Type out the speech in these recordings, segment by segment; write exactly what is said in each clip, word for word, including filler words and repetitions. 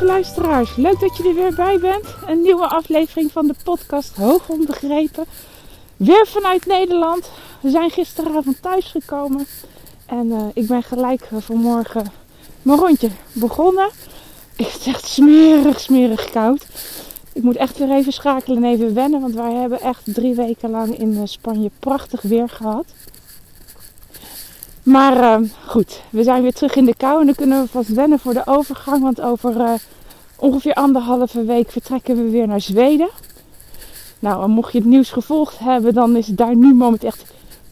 lieve luisteraars. Leuk dat je er weer bij bent. Een nieuwe aflevering van de podcast Hoog Onbegrepen. Weer vanuit Nederland. We zijn gisteravond thuisgekomen. En uh, ik ben gelijk uh, vanmorgen mijn rondje begonnen. Het is echt smerig, smerig koud. Ik moet echt weer even schakelen en even wennen. Want wij hebben echt drie weken lang in uh, Spanje prachtig weer gehad. Maar uh, goed, we zijn weer terug in de kou en dan kunnen we vast wennen voor de overgang. Want over uh, ongeveer anderhalve week vertrekken we weer naar Zweden. Nou, en mocht je het nieuws gevolgd hebben, dan is het daar nu momenteel echt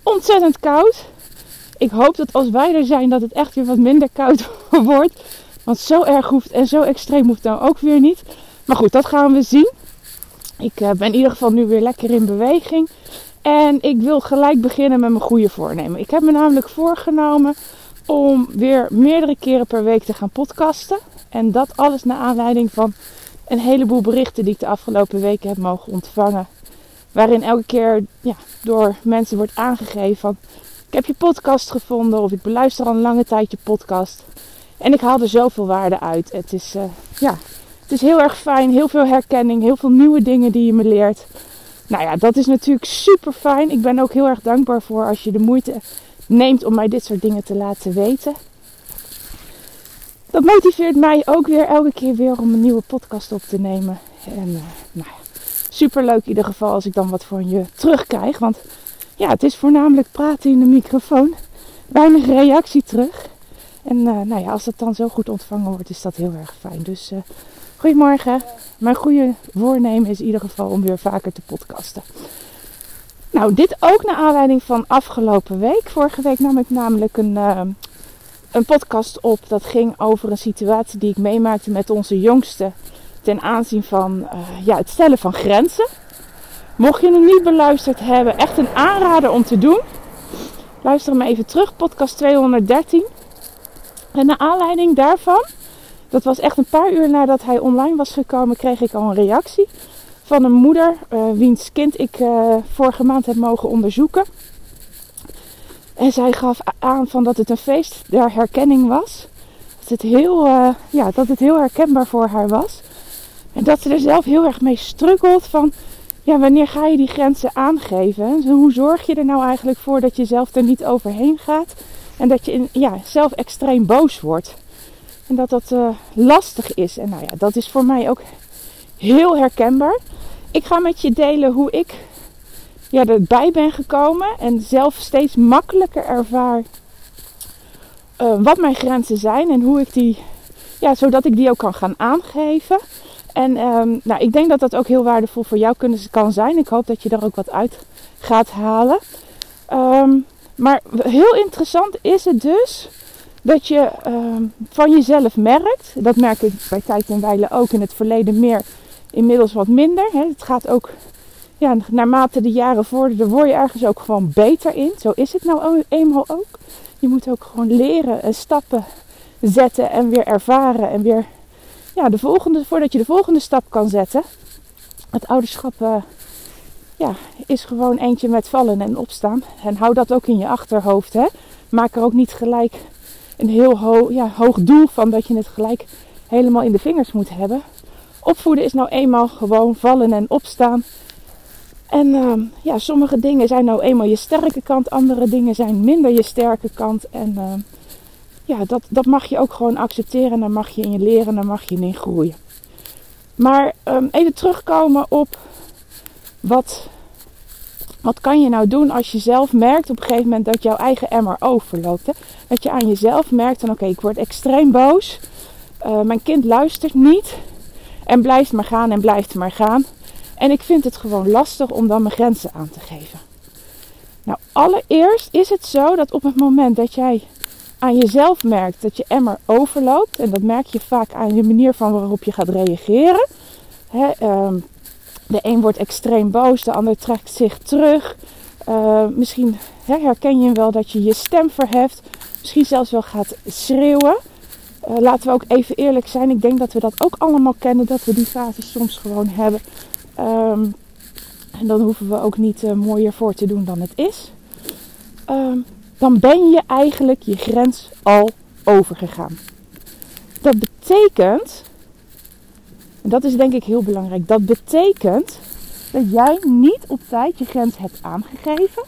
ontzettend koud. Ik hoop dat als wij er zijn, dat het echt weer wat minder koud wordt. Want zo erg hoeft en zo extreem hoeft dan ook weer niet. Maar goed, dat gaan we zien. Ik uh, ben in ieder geval nu weer lekker in beweging. En ik wil gelijk beginnen met mijn goede voornemen. Ik heb me namelijk voorgenomen om weer meerdere keren per week te gaan podcasten. En dat alles naar aanleiding van een heleboel berichten die ik de afgelopen weken heb mogen ontvangen. Waarin elke keer ja, door mensen wordt aangegeven van, ik heb je podcast gevonden of ik beluister al een lange tijd je podcast. En ik haal er zoveel waarde uit. Het is, uh, ja, het is heel erg fijn, heel veel herkenning, heel veel nieuwe dingen die je me leert. Nou ja, dat is natuurlijk super fijn. Ik ben ook heel erg dankbaar voor als je de moeite neemt om mij dit soort dingen te laten weten. Dat motiveert mij ook weer elke keer weer om een nieuwe podcast op te nemen. En uh, nou ja, super leuk in ieder geval als ik dan wat van je terugkrijg. Want ja, het is voornamelijk praten in de microfoon. Weinig reactie terug. En uh, nou ja, als dat dan zo goed ontvangen wordt, is dat heel erg fijn. Dus Uh, Goedemorgen. Mijn goede voornemen is in ieder geval om weer vaker te podcasten. Nou, dit ook naar aanleiding van afgelopen week. Vorige week nam ik namelijk een, uh, een podcast op. Dat ging over een situatie die ik meemaakte met onze jongste. Ten aanzien van uh, ja, het stellen van grenzen. Mocht je hem niet beluisterd hebben, echt een aanrader om te doen. Luister hem even terug, podcast tweehonderddertien. En naar aanleiding daarvan, dat was echt een paar uur nadat hij online was gekomen, kreeg ik al een reactie van een moeder uh, wiens kind ik uh, vorige maand heb mogen onderzoeken. En zij gaf aan van dat het een feest der herkenning was. Dat het heel, uh, ja, dat het heel herkenbaar voor haar was. En dat ze er zelf heel erg mee struggelt van, ja, wanneer ga je die grenzen aangeven? Hoe zorg je er nou eigenlijk voor dat je zelf er niet overheen gaat? En dat je in, ja, zelf extreem boos wordt. En dat dat uh, lastig is. En nou ja, dat is voor mij ook heel herkenbaar. Ik ga met je delen hoe ik ja, erbij ben gekomen. En zelf steeds makkelijker ervaar uh, wat mijn grenzen zijn. En hoe ik die, ja, zodat ik die ook kan gaan aangeven. En um, nou, ik denk dat dat ook heel waardevol voor jou kan zijn. Ik hoop dat je er ook wat uit gaat halen. Um, maar heel interessant is het dus dat je uh, van jezelf merkt, dat merk ik bij tijd en wijle ook, in het verleden meer, inmiddels wat minder. Hè. Het gaat ook, ja, naarmate de jaren vorderen, word je ergens ook gewoon beter in. Zo is het nou eenmaal ook. Je moet ook gewoon leren en stappen zetten en weer ervaren. En weer, ja, de volgende, voordat je de volgende stap kan zetten. Het ouderschap uh, ja, is gewoon eentje met vallen en opstaan. En hou dat ook in je achterhoofd. Hè. Maak er ook niet gelijk een heel ho- ja, hoog doel van dat je het gelijk helemaal in de vingers moet hebben. Opvoeden is nou eenmaal gewoon vallen en opstaan. En uh, ja, sommige dingen zijn nou eenmaal je sterke kant. Andere dingen zijn minder je sterke kant. En uh, ja, dat, dat mag je ook gewoon accepteren. Daar mag je in je leren, daar mag je in groeien. Maar um, even terugkomen op wat, wat kan je nou doen als je zelf merkt op een gegeven moment dat jouw eigen emmer overloopt. Hè? Dat je aan jezelf merkt van oké, okay, ik word extreem boos. Uh, mijn kind luistert niet. En blijft maar gaan en blijft maar gaan. En ik vind het gewoon lastig om dan mijn grenzen aan te geven. Nou, allereerst is het zo dat op het moment dat jij aan jezelf merkt dat je emmer overloopt. En dat merk je vaak aan de manier van waarop je gaat reageren. Hè, um, de een wordt extreem boos, de ander trekt zich terug. Uh, misschien hè, herken je wel dat je je stem verheft. Misschien zelfs wel gaat schreeuwen. Uh, laten we ook even eerlijk zijn. Ik denk dat we dat ook allemaal kennen. Dat we die fases soms gewoon hebben. Um, en dan hoeven we ook niet uh, mooier voor te doen dan het is. Um, dan ben je eigenlijk je grens al overgegaan. Dat betekent En dat is denk ik heel belangrijk. Dat betekent dat jij niet op tijd je grens hebt aangegeven.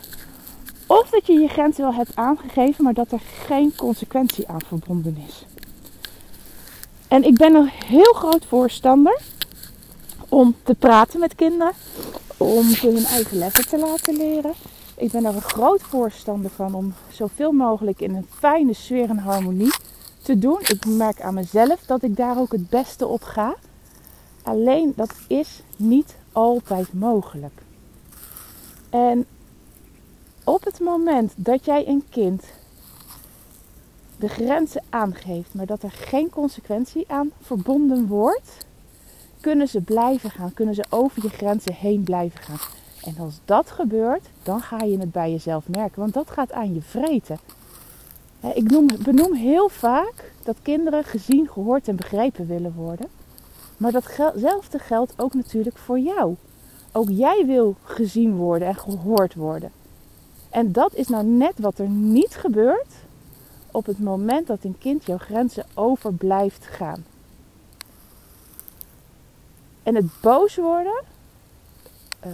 Of dat je je grens wel hebt aangegeven, maar dat er geen consequentie aan verbonden is. En ik ben een heel groot voorstander om te praten met kinderen. Om ze hun eigen lessen te laten leren. Ik ben er een groot voorstander van om zoveel mogelijk in een fijne sfeer en harmonie te doen. Ik merk aan mezelf dat ik daar ook het beste op ga. Alleen dat is niet altijd mogelijk. En op het moment dat jij een kind de grenzen aangeeft, maar dat er geen consequentie aan verbonden wordt, kunnen ze blijven gaan, kunnen ze over je grenzen heen blijven gaan. En als dat gebeurt, dan ga je het bij jezelf merken, want dat gaat aan je vreten. Ik noem, benoem heel vaak dat kinderen gezien, gehoord en begrepen willen worden. Maar datzelfde geldt ook natuurlijk voor jou. Ook jij wil gezien worden en gehoord worden. En dat is nou net wat er niet gebeurt op het moment dat een kind jouw grenzen over blijft gaan. En het boos worden, uh,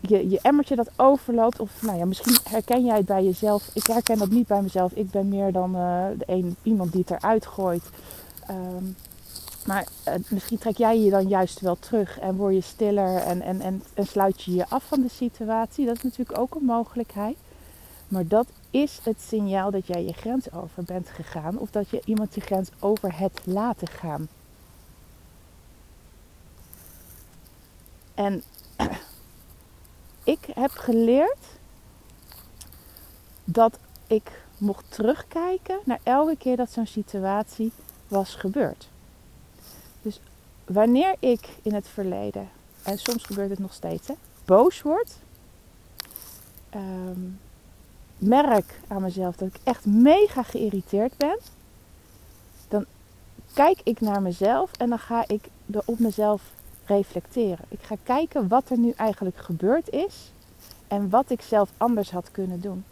je, je emmertje dat overloopt, of nou ja, misschien herken jij het bij jezelf. Ik herken dat niet bij mezelf. Ik ben meer dan uh, een, iemand die het eruit gooit. Um, maar uh, misschien trek jij je dan juist wel terug en word je stiller en, en, en, en sluit je je af van de situatie. Dat is natuurlijk ook een mogelijkheid. Maar dat is het signaal dat jij je grens over bent gegaan of dat je iemand je grens over hebt laten gaan. En ik heb geleerd dat ik mocht terugkijken naar elke keer dat zo'n situatie was gebeurd. Dus wanneer ik in het verleden, en soms gebeurt het nog steeds, hè, boos word, um, merk aan mezelf dat ik echt mega geïrriteerd ben, dan kijk ik naar mezelf en dan ga ik er op mezelf reflecteren. Ik ga kijken wat er nu eigenlijk gebeurd is en wat ik zelf anders had kunnen doen.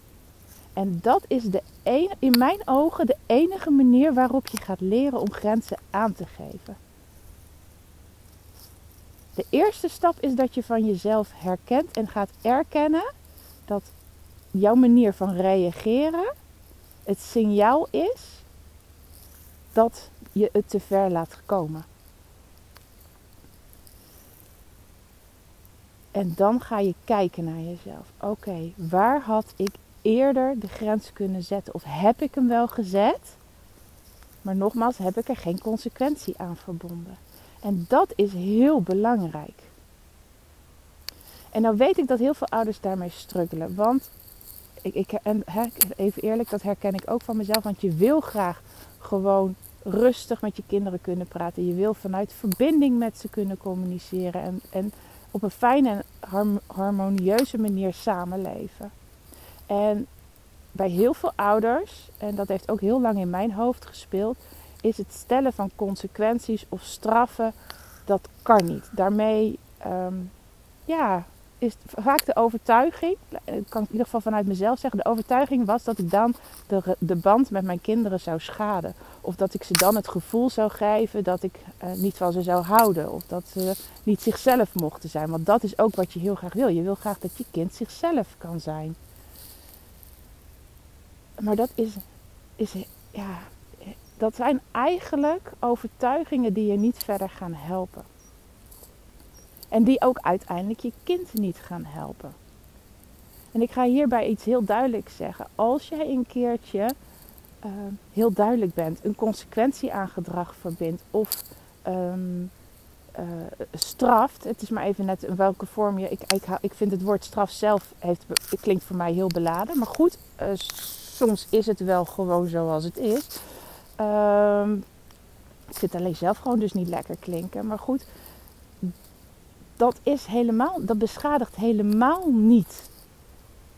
En dat is de enige, in mijn ogen de enige manier waarop je gaat leren om grenzen aan te geven. De eerste stap is dat je van jezelf herkent en gaat erkennen dat jouw manier van reageren het signaal is dat je het te ver laat komen. En dan ga je kijken naar jezelf. Oké, okay, waar had ik eerder de grens kunnen zetten? Of heb ik hem wel gezet? Maar nogmaals, heb ik er geen consequentie aan verbonden. En dat is heel belangrijk. En nou weet ik dat heel veel ouders daarmee struggelen. Want, ik, ik, en, he, even eerlijk, dat herken ik ook van mezelf. Want je wil graag gewoon rustig met je kinderen kunnen praten. Je wil vanuit verbinding met ze kunnen communiceren. En... en op een fijne en harmonieuze manier samenleven. En bij heel veel ouders, en dat heeft ook heel lang in mijn hoofd gespeeld, is het stellen van consequenties of straffen, dat kan niet. Daarmee um, ja, is vaak de overtuiging, ik kan in ieder geval vanuit mezelf zeggen, de overtuiging was dat ik dan de, de band met mijn kinderen zou schaden. Of dat ik ze dan het gevoel zou geven dat ik eh, niet van ze zou houden. Of dat ze niet zichzelf mochten zijn. Want dat is ook wat je heel graag wil. Je wil graag dat je kind zichzelf kan zijn. Maar dat is, is, ja, dat zijn eigenlijk overtuigingen die je niet verder gaan helpen. En die ook uiteindelijk je kind niet gaan helpen. En ik ga hierbij iets heel duidelijks zeggen. Als jij een keertje uh, heel duidelijk bent, een consequentie aan gedrag verbindt of um, uh, straft. Het is maar even net in welke vorm je... Ik, ik, ik vind het woord straf zelf, heeft, het klinkt voor mij heel beladen. Maar goed, uh, soms is het wel gewoon zoals het is. Um, ik vind alleen zelf gewoon dus niet lekker klinken. Maar goed... Dat is helemaal, dat beschadigt helemaal niet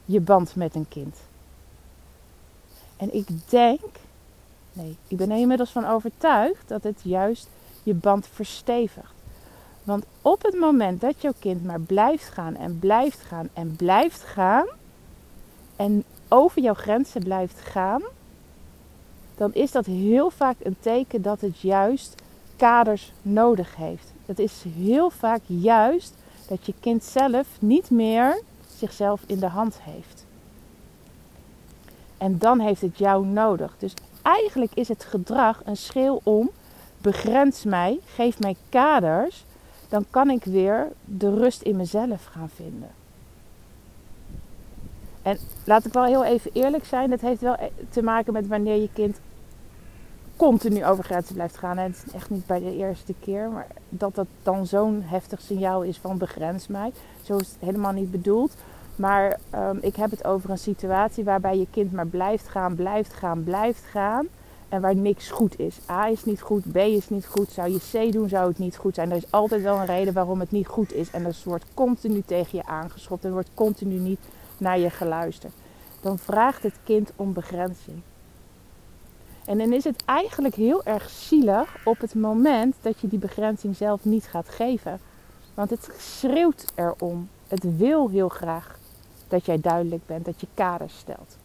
je band met een kind. En ik denk, nee, ik ben er inmiddels van overtuigd dat het juist je band verstevigt. Want op het moment dat jouw kind maar blijft gaan en blijft gaan en blijft gaan. En over jouw grenzen blijft gaan. Dan is dat heel vaak een teken dat het juist kaders nodig heeft. Het is heel vaak juist dat je kind zelf niet meer zichzelf in de hand heeft. En dan heeft het jou nodig. Dus eigenlijk is het gedrag een schreeuw om: begrens mij, geef mij kaders. Dan kan ik weer de rust in mezelf gaan vinden. En laat ik wel heel even eerlijk zijn. Dat heeft wel te maken met wanneer je kind continu over grenzen blijft gaan. En het is echt niet bij de eerste keer. Maar dat dat dan zo'n heftig signaal is van: begrens mij. Zo is het helemaal niet bedoeld. Maar um, ik heb het over een situatie waarbij je kind maar blijft gaan, blijft gaan, blijft gaan. En waar niks goed is. A is niet goed, B is niet goed. Zou je C doen, zou het niet goed zijn. Er is altijd wel een reden waarom het niet goed is. En dat wordt continu tegen je aangeschopt. En wordt continu niet naar je geluisterd. Dan vraagt het kind om begrenzing. En dan is het eigenlijk heel erg zielig op het moment dat je die begrenzing zelf niet gaat geven. Want het schreeuwt erom. Het wil heel graag dat jij duidelijk bent, dat je kaders stelt.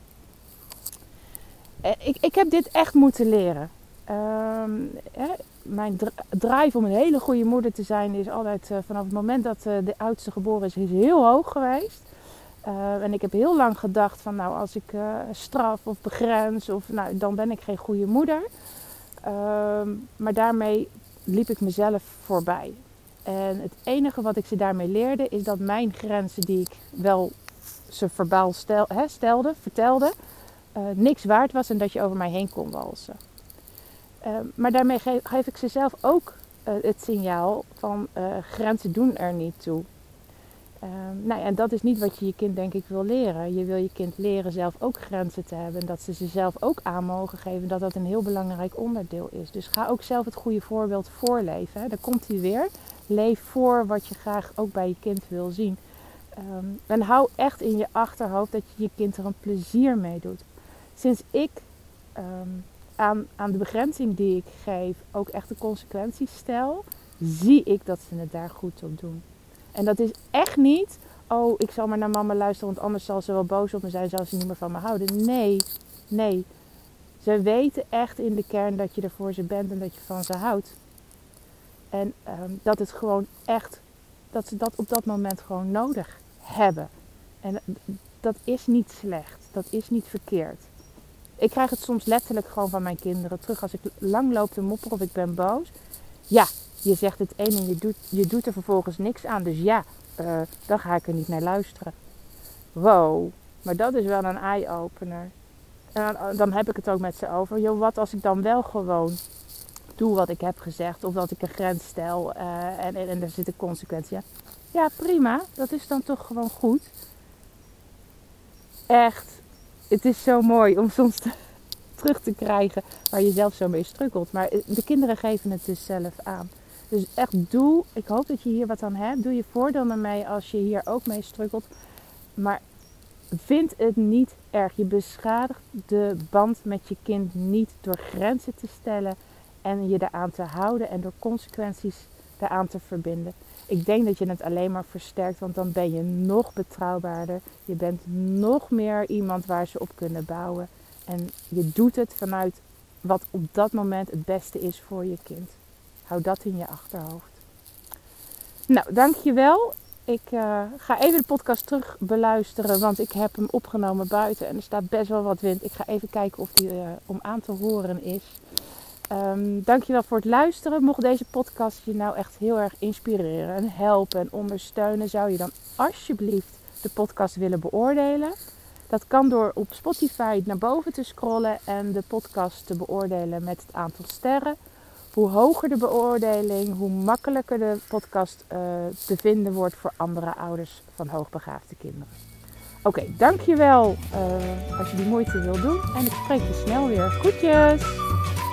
Ik, ik heb dit echt moeten leren. Um, hè, mijn drive om een hele goede moeder te zijn is altijd uh, vanaf het moment dat uh, de oudste geboren is, is heel hoog geweest. Uh, en ik heb heel lang gedacht van: nou, als ik uh, straf of begrens, of, nou, dan ben ik geen goede moeder. Um, maar daarmee liep ik mezelf voorbij. En het enige wat ik ze daarmee leerde is dat mijn grenzen die ik wel ze verbaal stel, hè, stelde, vertelde... Uh, niks waard was en dat je over mij heen kon walsen. Uh, maar daarmee geef, geef ik ze zelf ook uh, het signaal van uh, grenzen doen er niet toe. Uh, nou ja, en dat is niet wat je je kind, denk ik, wil leren. Je wil je kind leren zelf ook grenzen te hebben. En dat ze ze zelf ook aan mogen geven. Dat dat een heel belangrijk onderdeel is. Dus ga ook zelf het goede voorbeeld voorleven. Hè. Daar komt hij weer. Leef voor wat je graag ook bij je kind wil zien. Um, en hou echt in je achterhoofd dat je je kind er een plezier mee doet. Sinds ik um, aan, aan de begrenzing die ik geef ook echt de consequenties stel, zie ik dat ze het daar goed op doen. En dat is echt niet: oh, ik zal maar naar mama luisteren, want anders zal ze wel boos op me zijn, zal ze niet meer van me houden. Nee, nee. Ze weten echt in de kern dat je er voor ze bent en dat je van ze houdt. En um, dat het gewoon echt, dat ze dat op dat moment gewoon nodig hebben. En dat is niet slecht, dat is niet verkeerd. Ik krijg het soms letterlijk gewoon van mijn kinderen terug. Als ik lang loop te mopperen of ik ben boos. Ja, je zegt het een en je doet, je doet er vervolgens niks aan. Dus ja, uh, dan ga ik er niet naar luisteren. Wow, maar dat is wel een eye-opener. En dan, dan heb ik het ook met ze over. Joh, wat als ik dan wel gewoon doe wat ik heb gezegd. Of dat ik een grens stel uh, en, en, en daar zit een consequentie aan. Ja, prima. Dat is dan toch gewoon goed. Echt. Het is zo mooi om soms te, terug te krijgen waar je zelf zo mee struggelt. Maar de kinderen geven het dus zelf aan. Dus echt doe, ik hoop dat je hier wat aan hebt. Doe je voordeel ermee als je hier ook mee struggelt. Maar vind het niet erg. Je beschadigt de band met je kind niet door grenzen te stellen. En je eraan te houden en door consequenties eraan te verbinden. Ik denk dat je het alleen maar versterkt, want dan ben je nog betrouwbaarder. Je bent nog meer iemand waar ze op kunnen bouwen. En je doet het vanuit wat op dat moment het beste is voor je kind. Hou dat in je achterhoofd. Nou, dankjewel. Ik uh, ga even de podcast terug beluisteren, want ik heb hem opgenomen buiten. En er staat best wel wat wind. Ik ga even kijken of die uh, om aan te horen is. Um, dankjewel voor het luisteren. Mocht deze podcast je nou echt heel erg inspireren en helpen en ondersteunen, zou je dan alsjeblieft de podcast willen beoordelen. Dat kan door op Spotify naar boven te scrollen en de podcast te beoordelen met het aantal sterren. Hoe hoger de beoordeling, hoe makkelijker de podcast uh, te vinden wordt voor andere ouders van hoogbegaafde kinderen. Oké, okay, dankjewel uh, als je die moeite wil doen en ik spreek je snel weer. Groetjes!